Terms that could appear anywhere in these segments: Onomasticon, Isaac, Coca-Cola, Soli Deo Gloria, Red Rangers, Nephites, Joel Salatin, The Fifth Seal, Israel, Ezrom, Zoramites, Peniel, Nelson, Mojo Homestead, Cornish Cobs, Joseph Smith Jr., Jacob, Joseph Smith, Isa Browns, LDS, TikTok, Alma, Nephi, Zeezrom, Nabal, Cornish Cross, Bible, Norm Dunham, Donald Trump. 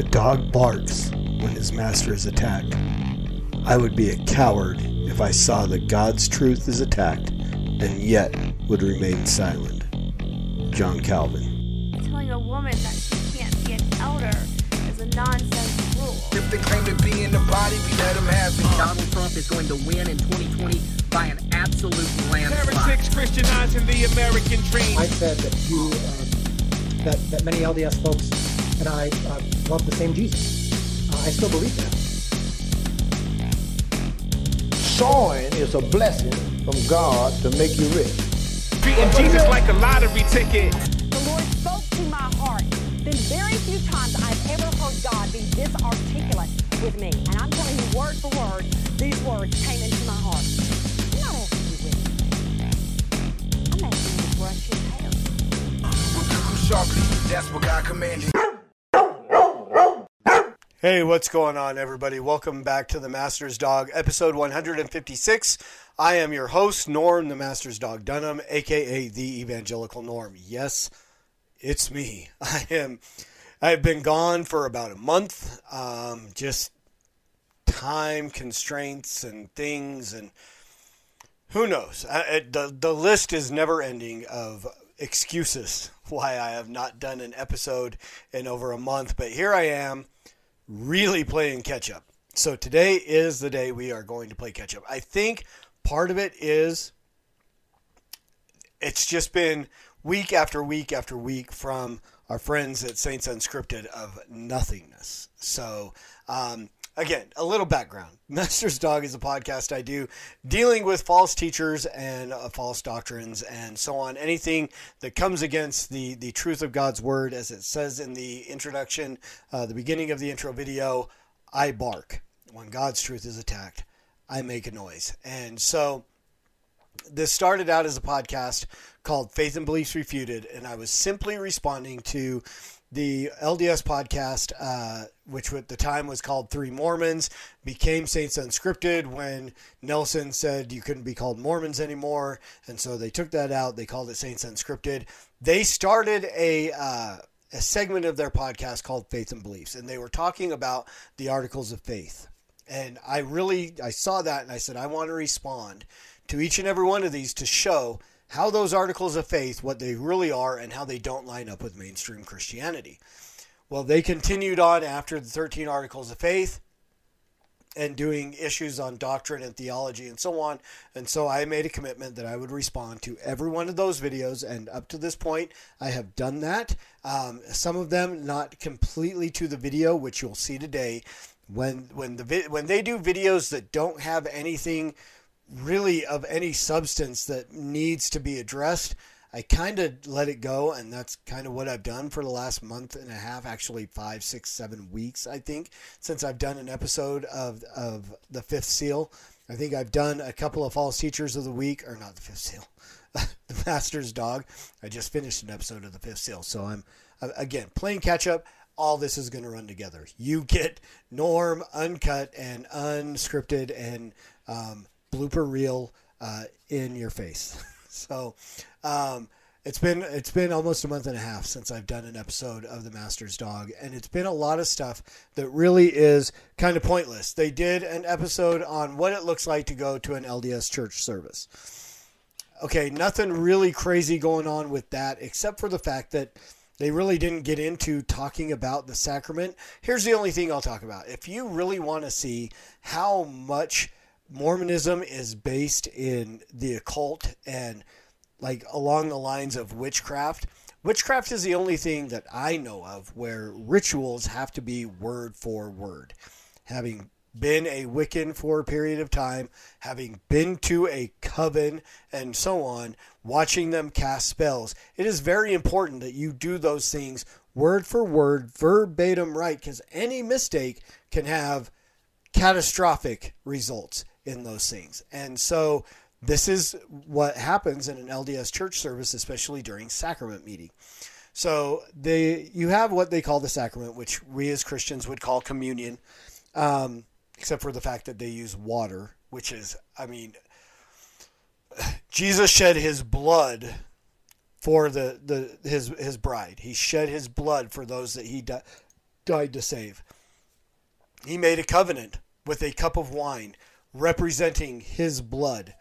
A dog barks when his master is attacked. I would be a coward if I saw that God's truth is attacked and yet would remain silent. John Calvin. Telling a woman that she can't be an elder is a nonsense rule. If they claim to be in the body, we let them have it. Donald Trump is going to win in 2020 by an absolute landslide. Heretics Christianizing the American dream. I said that that many LDS folks and I love the same Jesus. I still believe that. Sowing is a blessing from God to make you rich. Treating Jesus like a lottery ticket. The Lord spoke to my heart. Then very few times I've ever heard God be this articulate with me. And I'm telling you word for word, these words came into my heart. I'm not asking you anything. I'm asking you to brush your hair. We'll cook them sharply. That's what God commanded. Hey, what's going on, everybody? Welcome back to The Master's Dog, episode 156. I am your host, Norm, The Master's Dog Dunham, a.k.a. The Evangelical Norm. Yes, it's me. I've been gone for about a month. Just time constraints and things, and who knows? The list is never-ending of excuses why I have not done an episode in over a month. But here I am. Really playing catch up. So today is the day we are going to play catch up. I think part of it is it's just been week after week after week from our friends at Saints Unscripted of nothingness. So again, a little background. Master's Dog is a podcast I do dealing with false teachers and false doctrines and so on. Anything that comes against the truth of God's word, as it says in the introduction, the beginning of the intro video, I bark. When God's truth is attacked, I make a noise. And so this started out as a podcast called Faith and Beliefs Refuted, and I was simply responding to the LDS podcast, which at the time was called Three Mormons, became Saints Unscripted when Nelson said you couldn't be called Mormons anymore. And so they took that out. They called it Saints Unscripted. They started a segment of their podcast called Faith and Beliefs, and they were talking about the Articles of Faith. And I saw that and I said, I want to respond to each and every one of these to show how those articles of faith, what they really are, and how they don't line up with mainstream Christianity. Well, they continued on after the 13 articles of faith and doing issues on doctrine and theology and so on. And so I made a commitment that I would respond to every one of those videos. And up to this point, I have done that. Some of them not completely to the video, which you'll see today. When they do videos that don't have anything really of any substance that needs to be addressed, I kind of let it go, and that's kind of what I've done for the last month and a half, actually 5, 6, 7 weeks, I think, since I've done an episode of The Fifth Seal. I think I've done a couple of False Teachers of the Week, or not The Fifth Seal, The Master's Dog. I just finished an episode of The Fifth Seal, so I'm, again, playing catch-up. All this is going to run together. You get Norm, uncut, and unscripted, and blooper reel in your face. So it's been almost a month and a half since I've done an episode of The Master's Dog, and it's been a lot of stuff that really is kind of pointless. They did an episode on what it looks like to go to an LDS church service. Okay, nothing really crazy going on with that, except for the fact that they really didn't get into talking about the sacrament. Here's the only thing I'll talk about. If you really want to see how much Mormonism is based in the occult and like along the lines of witchcraft. Witchcraft is the only thing that I know of where rituals have to be word for word. Having been a Wiccan for a period of time, having been to a coven and so on, watching them cast spells, it is very important that you do those things word for word, verbatim right, because any mistake can have catastrophic results in those things. And so this is what happens in an LDS church service, especially during sacrament meeting. So you have what they call the sacrament, which we as Christians would call communion, except for the fact that they use water, which is, I mean, Jesus shed his blood for his bride. He shed his blood for those that he died to save. He made a covenant with a cup of wine representing his blood.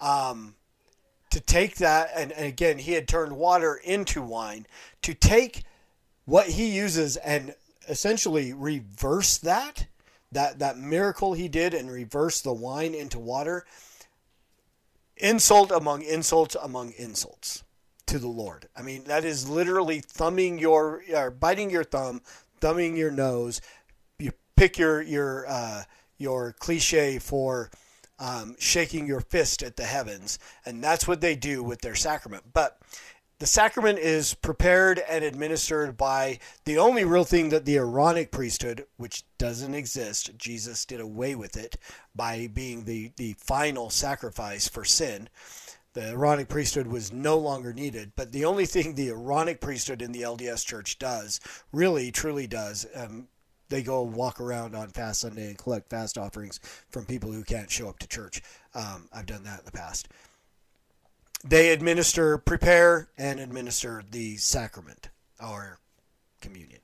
To take that, and again, he had turned water into wine, to take what he uses and essentially reverse that miracle he did and reverse the wine into water. Insult among insults among insults to the Lord. I mean, that is literally biting your thumb, thumbing your nose. You pick your cliche for shaking your fist at the heavens, and that's what they do with their sacrament. But the sacrament is prepared and administered by the only real thing that the Aaronic priesthood, which doesn't exist, Jesus did away with it by being the final sacrifice for sin. The Aaronic priesthood was no longer needed, but the only thing the Aaronic priesthood in the LDS church does, really, truly does, they go walk around on Fast Sunday and collect fast offerings from people who can't show up to church. I've done that in the past. They prepare and administer the sacrament or communion.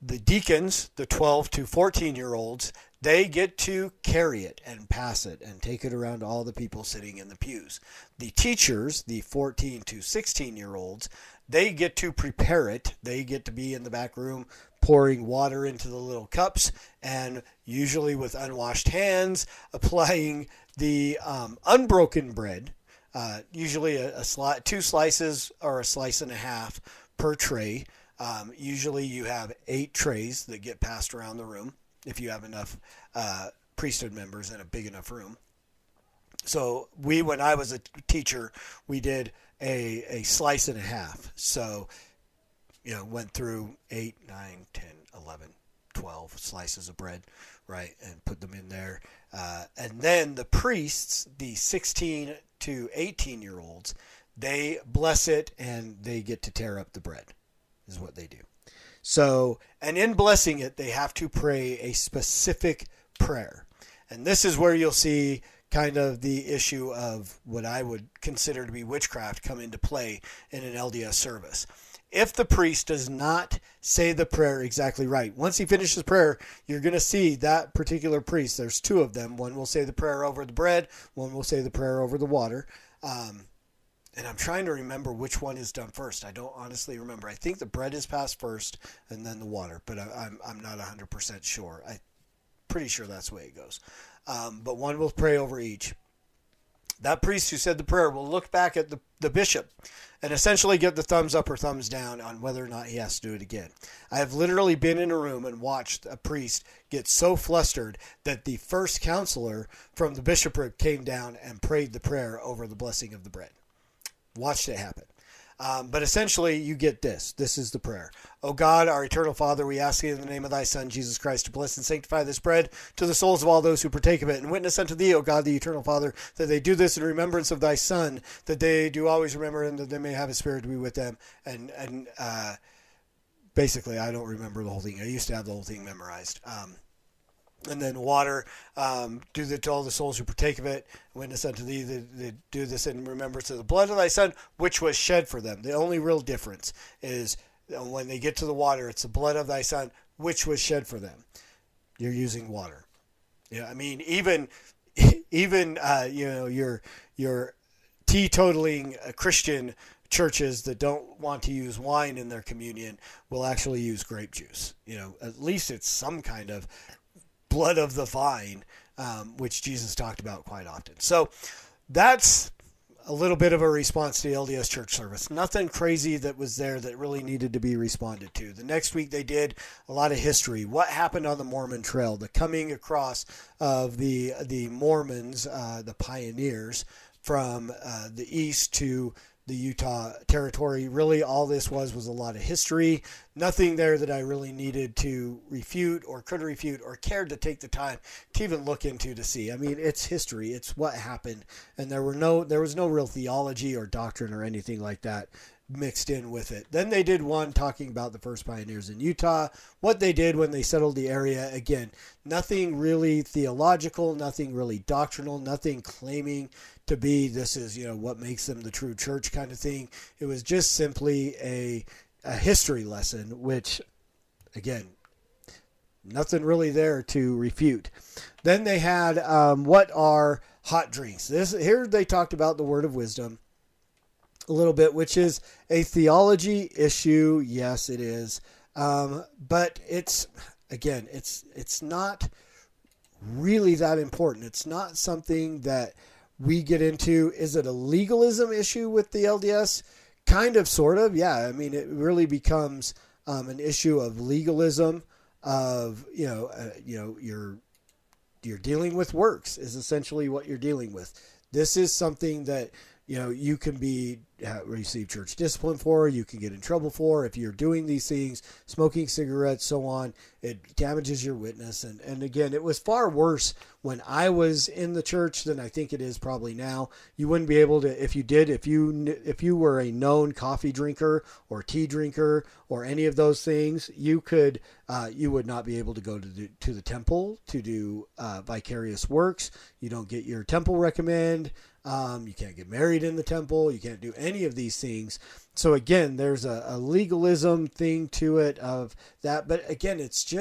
The deacons, the 12 to 14-year-olds, they get to carry it and pass it and take it around to all the people sitting in the pews. The teachers, the 14 to 16-year-olds, they get to prepare it. They get to be in the back room pouring water into the little cups and usually with unwashed hands applying the unbroken bread. Usually two slices or a slice and a half per tray. Usually you have 8 trays that get passed around the room if you have enough priesthood members in a big enough room. So when I was a teacher, we did a slice and a half. So, you know, went through 8, 9, 10, 11, 12 slices of bread, right, and put them in there. And then the priests, the 16 to 18-year-olds, they bless it and they get to tear up the bread is what they do. So, and in blessing it, they have to pray a specific prayer. And this is where you'll see kind of the issue of what I would consider to be witchcraft come into play in an LDS service. If the priest does not say the prayer exactly right, once he finishes prayer, you're going to see that particular priest. There's 2 of them. One will say the prayer over the bread. One will say the prayer over the water. And I'm trying to remember which one is done first. I don't honestly remember. I think the bread is passed first and then the water, but I'm not 100% sure. I'm pretty sure that's the way it goes. But one will pray over each. That priest who said the prayer will look back at the bishop and essentially give the thumbs up or thumbs down on whether or not he has to do it again. I have literally been in a room and watched a priest get so flustered that the first counselor from the bishopric came down and prayed the prayer over the blessing of the bread. Watched it happen. But essentially, you get this. This is the prayer. O God, our eternal Father, we ask thee in the name of thy Son, Jesus Christ, to bless and sanctify this bread to the souls of all those who partake of it. And witness unto thee, O God, the eternal Father, that they do this in remembrance of thy Son, that they do always remember and that they may have a spirit to be with them. And basically, I don't remember the whole thing. I used to have the whole thing memorized. And then water, do that to all the souls who partake of it. Witness unto thee, they do this in remembrance of the blood of thy Son, which was shed for them. The only real difference is when they get to the water, it's the blood of thy Son, which was shed for them. You're using water. Yeah, I mean, even you know, your teetotaling Christian churches that don't want to use wine in their communion will actually use grape juice. You know, at least it's some kind of blood of the vine, which Jesus talked about quite often. So that's a little bit of a response to the LDS church service. Nothing crazy that was there that really needed to be responded to. The next week they did a lot of history. What happened on the Mormon Trail, the coming across of the Mormons, the pioneers from the east to the Utah territory. Really, all this was a lot of history. Nothing there that I really needed to refute or could refute or cared to take the time to even look into to see. I mean, it's history. It's what happened. And there was no real theology or doctrine or anything like that mixed in with it. Then they did one talking about the first pioneers in Utah, what they did when they settled the area. Again, nothing really theological, nothing really doctrinal, nothing claiming to be this is, you know, what makes them the true church kind of thing. It was just simply a history lesson, which again, nothing really there to refute. Then they had what are hot drinks. Here they talked about the word of wisdom a little bit, which is a theology issue. Yes, it is. But it's, again, it's not really that important. It's not something that we get into. Is it a legalism issue with the LDS? Kind of, sort of. Yeah. I mean, it really becomes an issue of legalism of, you're dealing with works is essentially what you're dealing with. This is something that, you can receive church discipline for, you can get in trouble for, if you're doing these things, smoking cigarettes, so on, it damages your witness. And again, it was far worse when I was in the church than I think it is probably now. You wouldn't be able to, if you were a known coffee drinker or tea drinker or any of those things, you would not be able to go to the temple to do vicarious works. You don't get your temple recommend. You can't get married in the temple. You can't do any of these things. So again, there's a legalism thing to it of that. But again, it's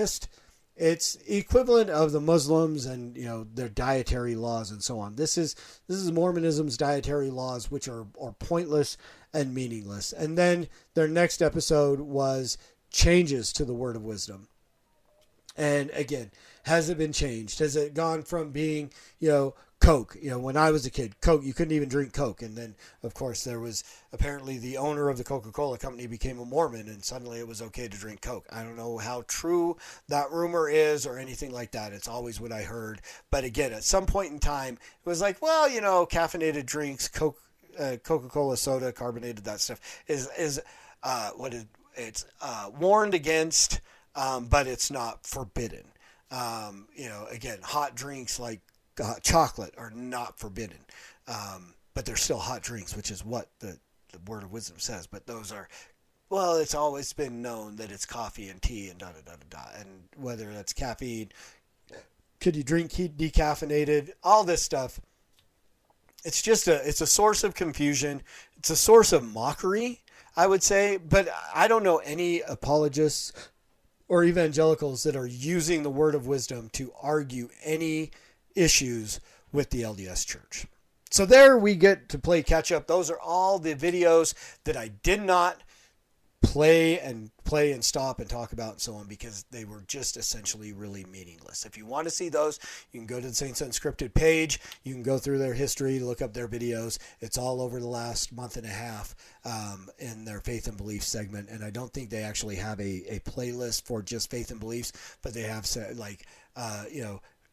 equivalent of the Muslims and, their dietary laws and so on. This is Mormonism's dietary laws, which are pointless and meaningless. And then their next episode was changes to the word of wisdom. And again, has it been changed? Has it gone from being, Coke, when I was a kid, Coke, you couldn't even drink Coke. And then, of course, there was apparently the owner of the Coca-Cola company became a Mormon and suddenly it was okay to drink Coke. I don't know how true that rumor is or anything like that. It's always what I heard. But again, at some point in time, it was like, well, caffeinated drinks, Coke, Coca-Cola soda, carbonated, that stuff is warned against, but it's not forbidden. Again, hot drinks like chocolate are not forbidden, but they're still hot drinks, which is what the word of wisdom says. But those are, well, it's always been known that it's coffee and tea and and whether that's caffeine, could you drink decaffeinated, all this stuff. It's just it's a source of confusion. It's a source of mockery, I would say, but I don't know any apologists or evangelicals that are using the word of wisdom to argue any issues with the LDS church. So there we get to play catch up. Those are all the videos that I did not play and stop and talk about and so on, because they were just essentially really meaningless. If you want to see those, you can go to the Saints Unscripted page. You can go through their history, look up their videos. It's all over the last month and a half in their Faith and Beliefs segment. And I don't think they actually have a playlist for just Faith and Beliefs, but they have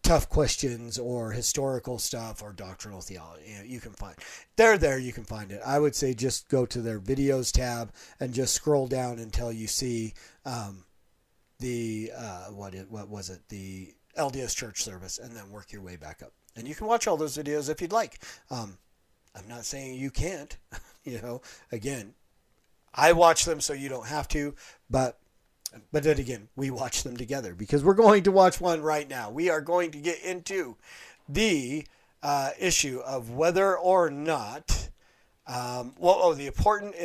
tough questions or historical stuff or doctrinal theology. You can find there. You can find it. I would say just go to their videos tab and just scroll down until you see the LDS church service, and then work your way back up. And you can watch all those videos if you'd like. I'm not saying you can't, again, I watch them so you don't have to, But then again, we watch them together because we're going to watch one right now. We are going to get into the issue of whether or not, the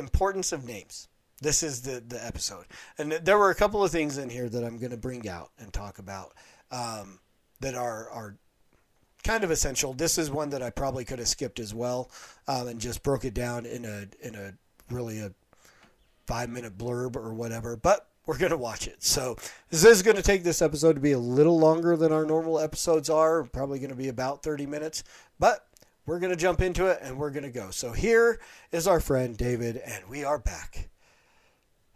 importance of names. This is the episode. And there were a couple of things in here that I'm going to bring out and talk about that are kind of essential. This is one that I probably could have skipped as well and just broke it down in a really a 5-minute blurb or whatever. But we're going to watch it. So this is going to take this episode to be a little longer than our normal episodes are. Probably going to be about 30 minutes. But we're going to jump into it and we're going to go. So here is our friend David, and we are back.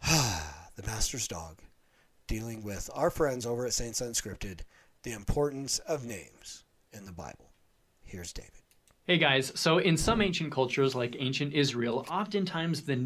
The Master's Dog, dealing with our friends over at Saints Unscripted, the importance of names in the Bible. Here's David. Hey guys, so in some ancient cultures like ancient Israel, oftentimes the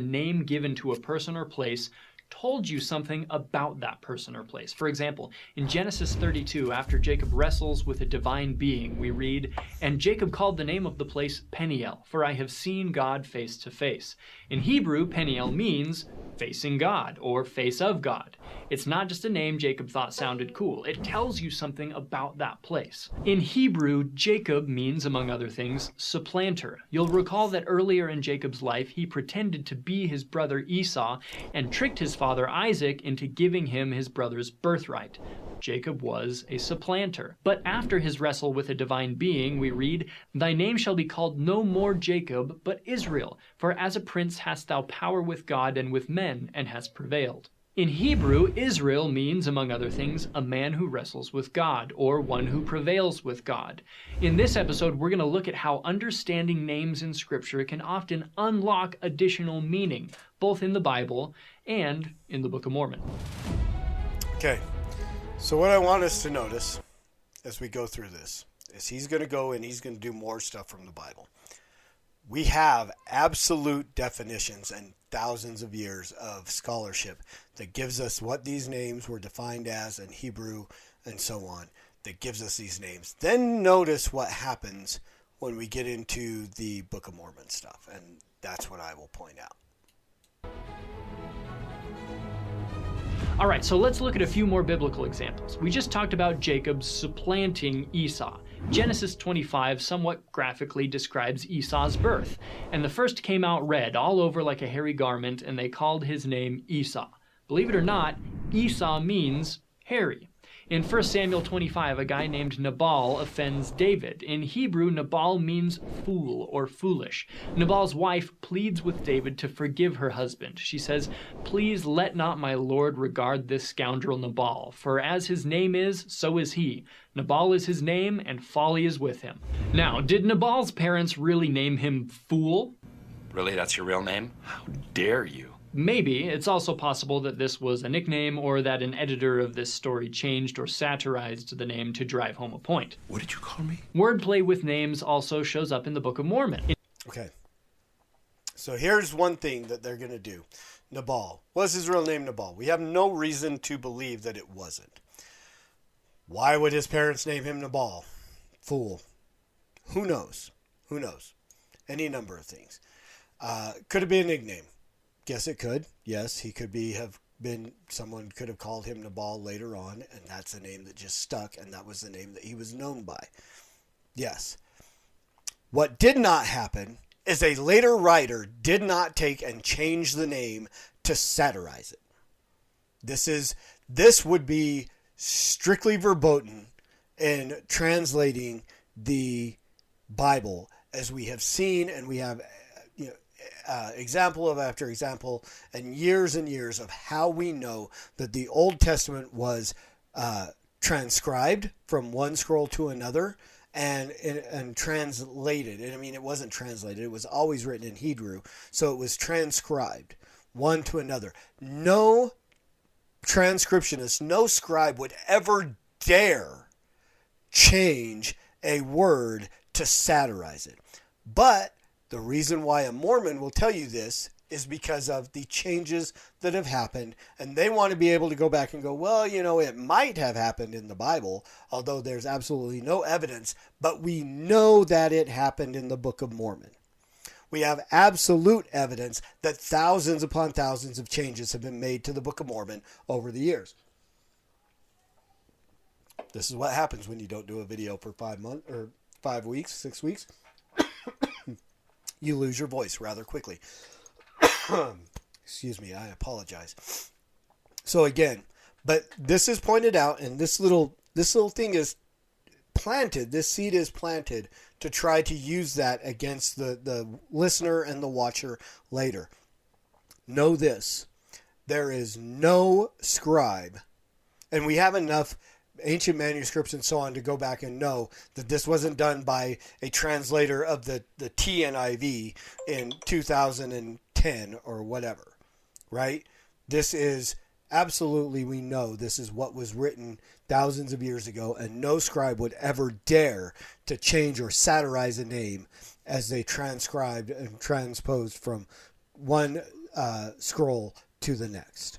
name given to a person or place told you something about that person or place. For example, in Genesis 32, after Jacob wrestles with a divine being, we read, "And Jacob called the name of the place Peniel, for I have seen God face to face." In Hebrew, Peniel means facing God, or face of God. It's not just a name Jacob thought sounded cool. It tells you something about that place. In Hebrew, Jacob means, among other things, supplanter. You'll recall that earlier in Jacob's life, he pretended to be his brother Esau and tricked his father Isaac into giving him his brother's birthright. Jacob was a supplanter. But after his wrestle with a divine being, we read, "Thy name shall be called no more Jacob, but Israel, for as a prince hast thou power with God and with men, and hast prevailed." In Hebrew, Israel means, among other things, a man who wrestles with God, or one who prevails with God. In this episode, we're going to look at how understanding names in Scripture can often unlock additional meaning, both in the Bible and in the Book of Mormon. Okay, so what I want us to notice as we go through this is he's going to go and he's going to do more stuff from the Bible. We have absolute definitions and thousands of years of scholarship that gives us what these names were defined as in Hebrew and so on, that gives us these names. Then notice what happens when we get into the Book of Mormon stuff, and that's what I will point out. All right, so let's look at a few more biblical examples. We just talked about Jacob supplanting Esau. Genesis 25 somewhat graphically describes Esau's birth. "And the first came out red all over like a hairy garment, and they called his name Esau." Believe it or not, Esau means hairy. In 1 Samuel 25, a guy named Nabal offends David. In Hebrew, Nabal means fool or foolish. Nabal's wife pleads with David to forgive her husband. She says, "Please let not my lord regard this scoundrel Nabal, for as his name is, so is he. Nabal is his name, and folly is with him." Now, did Nabal's parents really name him Fool? Really, that's your real name? How dare you? Maybe. It's also possible that this was a nickname, or that an editor of this story changed or satirized the name to drive home a point. What did you call me? Wordplay with names also shows up in the Book of Mormon. Okay. So here's one thing that they're going to do. Nabal. Was his real name Nabal? We have no reason to believe that it wasn't. Why would his parents name him Nabal? Fool. Who knows? Who knows? Any number of things. Could have been a nickname. Yes, it could. Yes, he could be, have been, someone could have called him Nabal later on, and that's a name that just stuck, and that was the name that he was known by. Yes. What did not happen is a later writer did not take and change the name to satirize it. This would be strictly verboten in translating the Bible, as we have seen, and we have example of after example, and years of how we know that the Old Testament was transcribed from one scroll to another and translated. And I mean, it wasn't translated. It was always written in Hebrew. So it was transcribed one to another. No transcriptionist, no scribe would ever dare change a word to satirize it. But the reason why a Mormon will tell you this is because of the changes that have happened, and they want to be able to go back and go, well, you know, it might have happened in the Bible, although there's absolutely no evidence, but we know that it happened in the Book of Mormon. We have absolute evidence that thousands upon thousands of changes have been made to the Book of Mormon over the years. This is what happens when you don't do a video for 5 months or 5 weeks, 6 weeks. You lose your voice rather quickly. Excuse me, I apologize. So again, but this is pointed out, and this little thing is planted, this seed is planted to try to use that against the listener and the watcher later. Know this, there is no scribe, and we have enough ancient manuscripts and so on to go back and know that this wasn't done by a translator of the TNIV in 2010 or whatever, right? This is absolutely, we know this is what was written thousands of years ago, and no scribe would ever dare to change or satirize a name as they transcribed and transposed from one scroll to the next.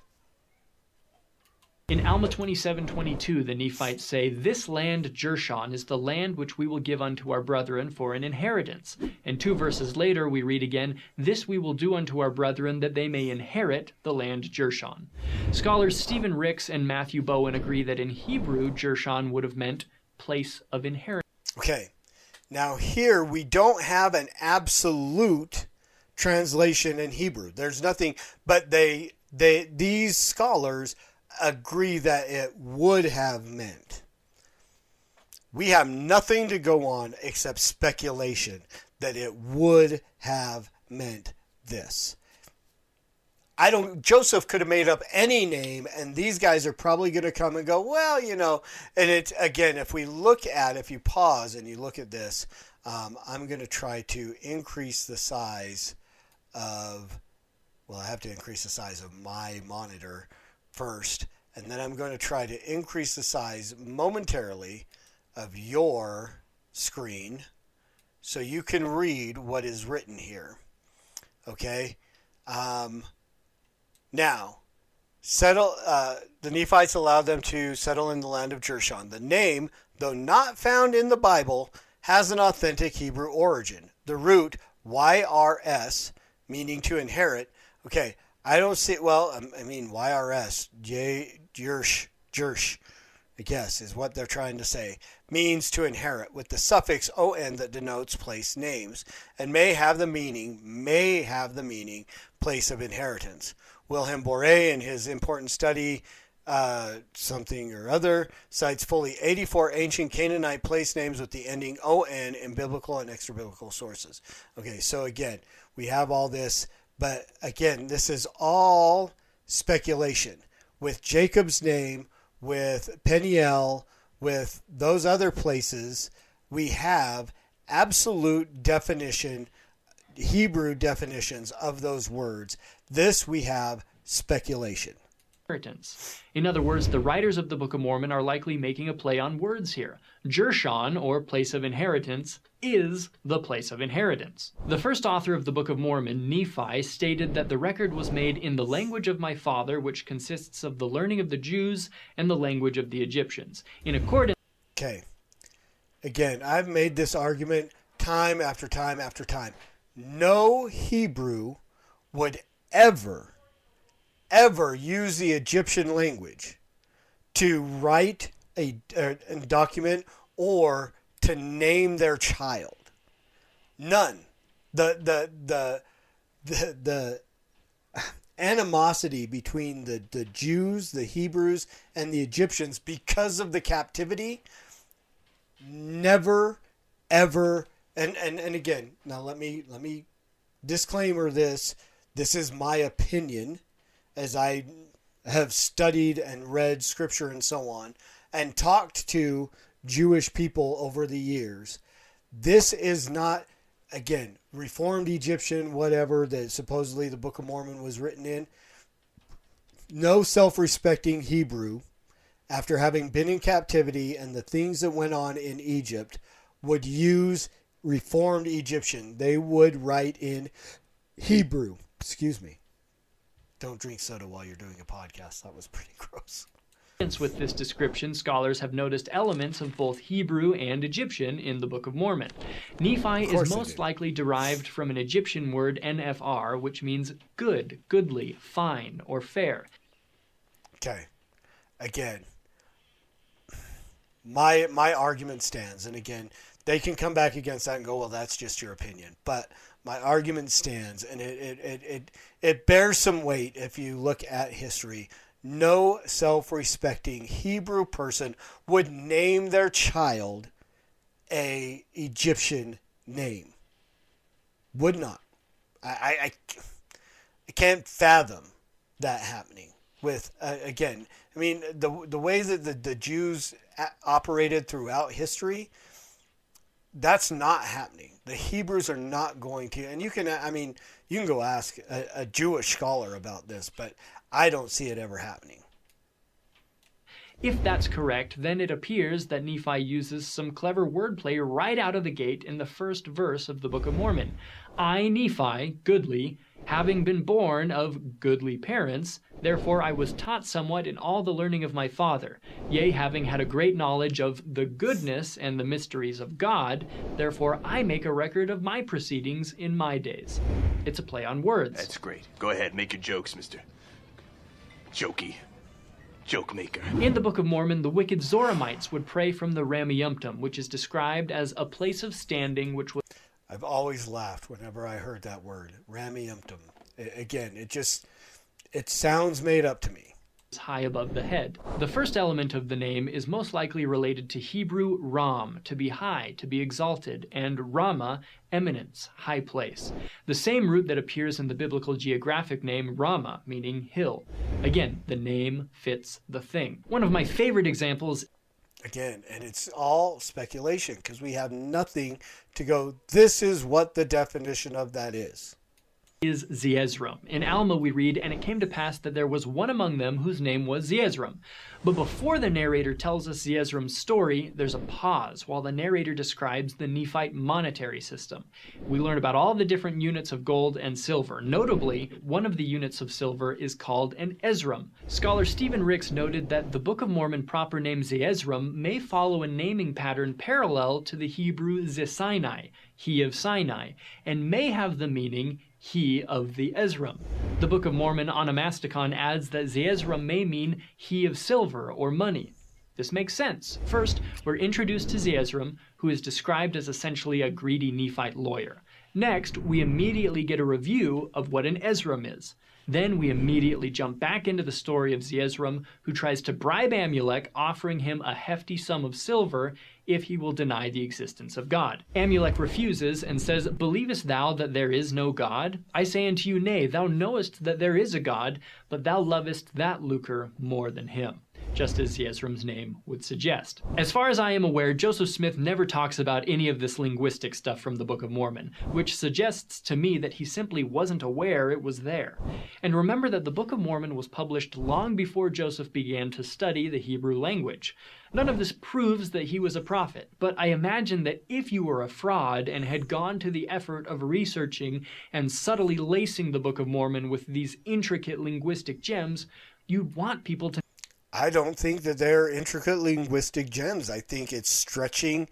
In Alma 27:22, the Nephites say, "This land, Jershon, is the land which we will give unto our brethren for an inheritance." And two verses later, we read again, "This we will do unto our brethren, that they may inherit the land, Jershon." Scholars Stephen Ricks and Matthew Bowen agree that in Hebrew, Jershon would have meant place of inheritance. Okay. Now here, we don't have an absolute translation in Hebrew. There's nothing, but these scholars agree that it would have meant. We have nothing to go on except speculation that it would have meant this. Joseph could have made up any name, and these guys are probably going to come and go, well, you know, and it's, again, if you pause and you look at this, I'm going to try to increase the size of, well, I have to increase the size of my monitor first, and then I'm going to try to increase the size momentarily of your screen so you can read what is written here. Okay? Now, the Nephites allowed them to settle in the land of Jershon. The name, though not found in the Bible, has an authentic Hebrew origin. The root, YRS, meaning to inherit. Okay, I don't see, well, I mean, YRS, Jersh, I guess, is what they're trying to say, means to inherit, with the suffix on that denotes place names, and may have the meaning, place of inheritance. Wilhelm Boré, in his important study, something or other, cites fully 84 ancient Canaanite place names with the ending on in biblical and extra-biblical sources. Okay, so again, we have all this. But again, this is all speculation. With Jacob's name, with Peniel, with those other places, we have absolute definition, Hebrew definitions of those words. This we have speculation. In other words, the writers of the Book of Mormon are likely making a play on words here. Jershon, or place of inheritance, is the place of inheritance. The first author of the Book of Mormon, Nephi, stated that the record was made in the language of my father, which consists of the learning of the Jews and the language of the Egyptians. In accordance... Okay. Again, I've made this argument time after time after time. No Hebrew would ever use the Egyptian language to write a document or to name their child. None. The animosity between the Jews, the Hebrews, and the Egyptians because of the captivity never, ever, and again, now let me disclaimer this. This is my opinion, as I have studied and read scripture and so on, and talked to Jewish people over the years. This is not, again, Reformed Egyptian, whatever that supposedly the Book of Mormon was written in. No self-respecting Hebrew, after having been in captivity and the things that went on in Egypt, would use Reformed Egyptian. They would write in Hebrew. Excuse me. Don't drink soda while you're doing a podcast. That was pretty gross. With this description, scholars have noticed elements of both Hebrew and Egyptian in the Book of Mormon. Nephi is most likely derived from an Egyptian word, NFR, which means good, goodly, fine, or fair. Okay. Again, my argument stands. And again, they can come back against that and go, well, that's just your opinion. But my argument stands, and it bears some weight if you look at history. No self-respecting Hebrew person would name their child an Egyptian name. Would not. I can't fathom that happening. With again, I mean, the way that the Jews operated throughout history, that's not happening. The Hebrews are not going to, and you can go ask a Jewish scholar about this, but I don't see it ever happening. If that's correct, then it appears that Nephi uses some clever wordplay right out of the gate in the first verse of the Book of Mormon. I, Nephi, goodly, Having been born of goodly parents, therefore I was taught somewhat in all the learning of my father. Yea, having had a great knowledge of the goodness and the mysteries of God, therefore I make a record of my proceedings in my days. It's a play on words. That's great. Go ahead, make your jokes, Mr. Jokey. Joke maker. In the Book of Mormon, the wicked Zoramites would pray from the Rameumptom, which is described as a place of standing which was... I've always laughed whenever I heard that word, Rameumptom. Again, it sounds made up to me. High above the head. The first element of the name is most likely related to Hebrew Ram, to be high, to be exalted, and Rama, eminence, high place. The same root that appears in the biblical geographic name Rama, meaning hill. Again, the name fits the thing. One of my favorite examples... Again, and it's all speculation because we have nothing to go, this is what the definition of that is Zeezrom. In Alma we read, and it came to pass that there was one among them whose name was Zeezrom. But before the narrator tells us Zeezrom's story, there's a pause while the narrator describes the Nephite monetary system. We learn about all the different units of gold and silver. Notably, one of the units of silver is called an Ezrom. Scholar Stephen Ricks noted that the Book of Mormon proper name Zeezrom may follow a naming pattern parallel to the Hebrew Zesinai, he of Sinai, and may have the meaning he of the Ezrom. The Book of Mormon Onomasticon adds that Zeezrom may mean he of silver or money. This makes sense. First, we're introduced to Zeezrom, who is described as essentially a greedy Nephite lawyer. Next, we immediately get a review of what an Ezrom is. Then we immediately jump back into the story of Zeezrom, who tries to bribe Amulek, offering him a hefty sum of silver if he will deny the existence of God. Amulek refuses and says, "Believest thou that there is no God? I say unto you, nay, thou knowest that there is a God, but thou lovest that lucre more than him," just as Zeezrom's name would suggest. As far as I am aware, Joseph Smith never talks about any of this linguistic stuff from the Book of Mormon, which suggests to me that he simply wasn't aware it was there. And remember that the Book of Mormon was published long before Joseph began to study the Hebrew language. None of this proves that he was a prophet, but I imagine that if you were a fraud and had gone to the effort of researching and subtly lacing the Book of Mormon with these intricate linguistic gems, you'd want people to... I don't think that they're intricate linguistic gems. I think it's stretching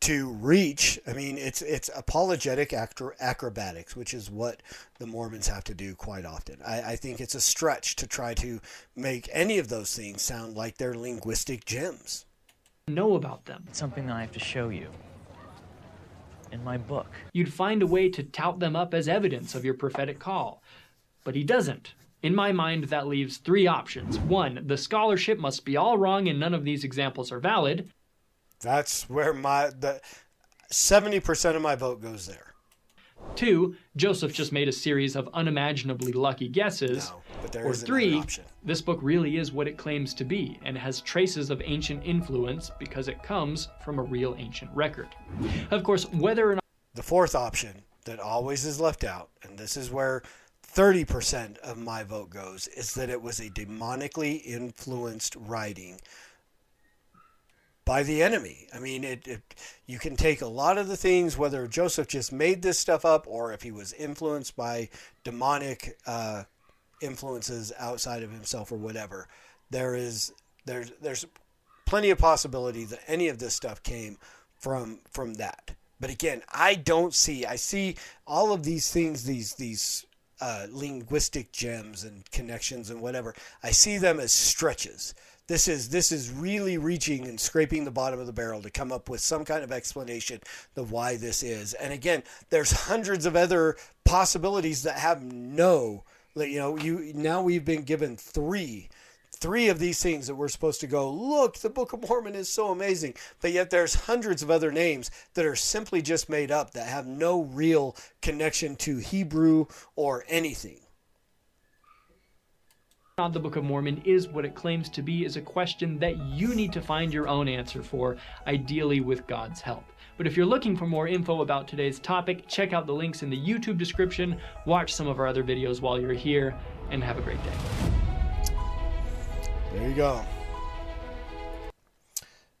to reach. I mean, it's apologetic acrobatics, which is what the Mormons have to do quite often. I think it's a stretch to try to make any of those things sound like they're linguistic gems. Know about them. It's something that I have to show you in my book. You'd find a way to tout them up as evidence of your prophetic call, but he doesn't. In my mind, that leaves three options. One, the scholarship must be all wrong and none of these examples are valid. That's where the 70% of my vote goes there. Two, Joseph just made a series of unimaginably lucky guesses. No, but there is another option. Or three, this book really is what it claims to be and has traces of ancient influence because it comes from a real ancient record. Of course, whether or not... The fourth option that always is left out, and this is where 30% of my vote goes, is that it was a demonically influenced writing by the enemy. I mean, you can take a lot of the things, whether Joseph just made this stuff up or if he was influenced by demonic influences outside of himself or whatever. There's plenty of possibility that any of this stuff came from that. But again, I see all of these things, these linguistic gems and connections and whatever. I see them as stretches. This is really reaching and scraping the bottom of the barrel to come up with some kind of explanation of why this is. And again, there's hundreds of other possibilities that have no, now we've been given three of these things that we're supposed to go, look, the Book of Mormon is so amazing. But yet there's hundreds of other names that are simply just made up that have no real connection to Hebrew or anything. Not the Book of Mormon is what it claims to be is a question that you need to find your own answer for, ideally with God's help. But if you're looking for more info about today's topic, check out the links in the YouTube description, watch some of our other videos while you're here, and have a great day. There you go.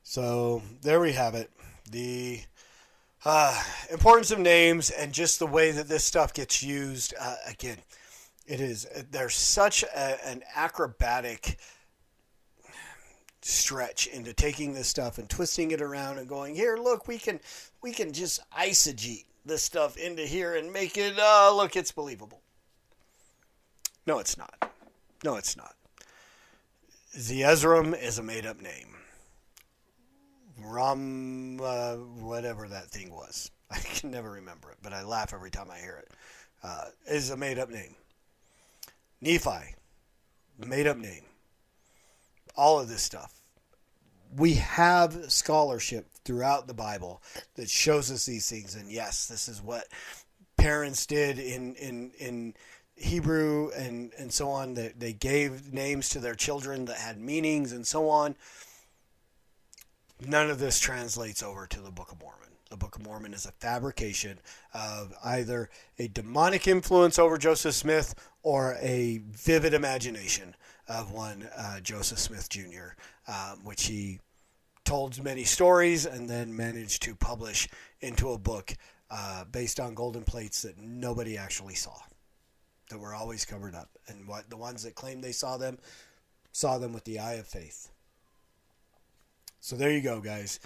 So there we have it. The Importance of names and just the way that this stuff gets used. Again, it is, there's such an acrobatic stretch into taking this stuff and twisting it around and going, here, look, we can just eisegete this stuff into here and make it, look, it's believable. No, it's not. No, it's not. Zeezrom is a made-up name. Whatever that thing was. I can never remember it, but I laugh every time I hear it. Is a made-up name. Nephi, made-up name. All of this stuff. We have scholarship throughout the Bible that shows us these things, and yes, this is what parents did in Hebrew and so on. They gave names to their children that had meanings and so on. None of this translates over to the Book of Mormon. The Book of Mormon is a fabrication of either a demonic influence over Joseph Smith or a vivid imagination of one Joseph Smith Jr., which he told many stories and then managed to publish into a book based on golden plates that nobody actually saw, that were always covered up. And what the ones that claimed they saw them with the eye of faith. So there you go, guys.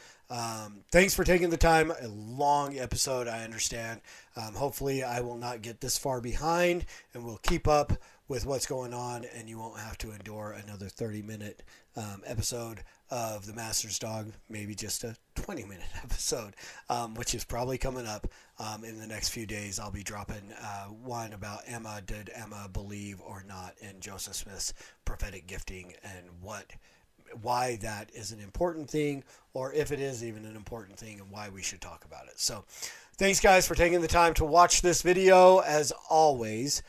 Thanks for taking the time. A long episode, I understand. Hopefully I will not get this far behind and we'll keep up with what's going on and you won't have to endure another 30-minute episode of The Master's Dog. Maybe just a 20-minute episode, which is probably coming up in the next few days. I'll be dropping one about Emma. Did Emma believe or not in Joseph Smith's prophetic gifting, and why that is an important thing, or if it is even an important thing, and why we should talk about it. So thanks, guys, for taking the time to watch this video. As always,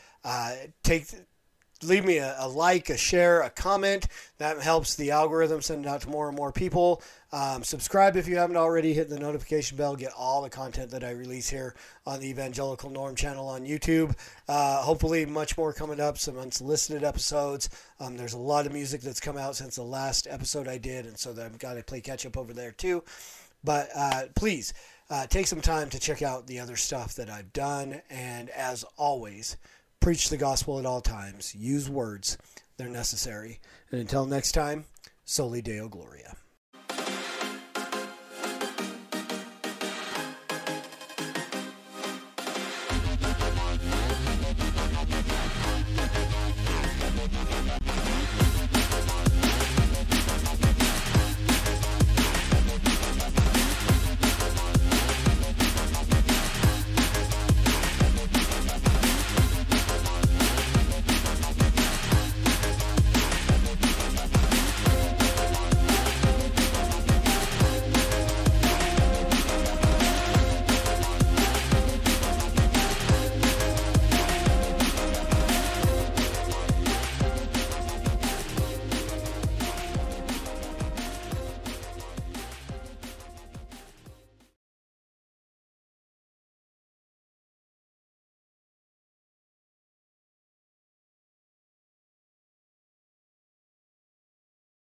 leave me a like, a share, a comment. That helps the algorithm send it out to more and more people. Subscribe if you haven't already. Hit the notification bell. Get all the content that I release here on the Evangelical Norm channel on YouTube. Hopefully much more coming up, some unsolicited episodes. There's a lot of music that's come out since the last episode I did, and so I've got to play catch-up over there too. But please take some time to check out the other stuff that I've done. And as always, preach the gospel at all times. Use words. They're necessary. And until next time, Soli Deo Gloria.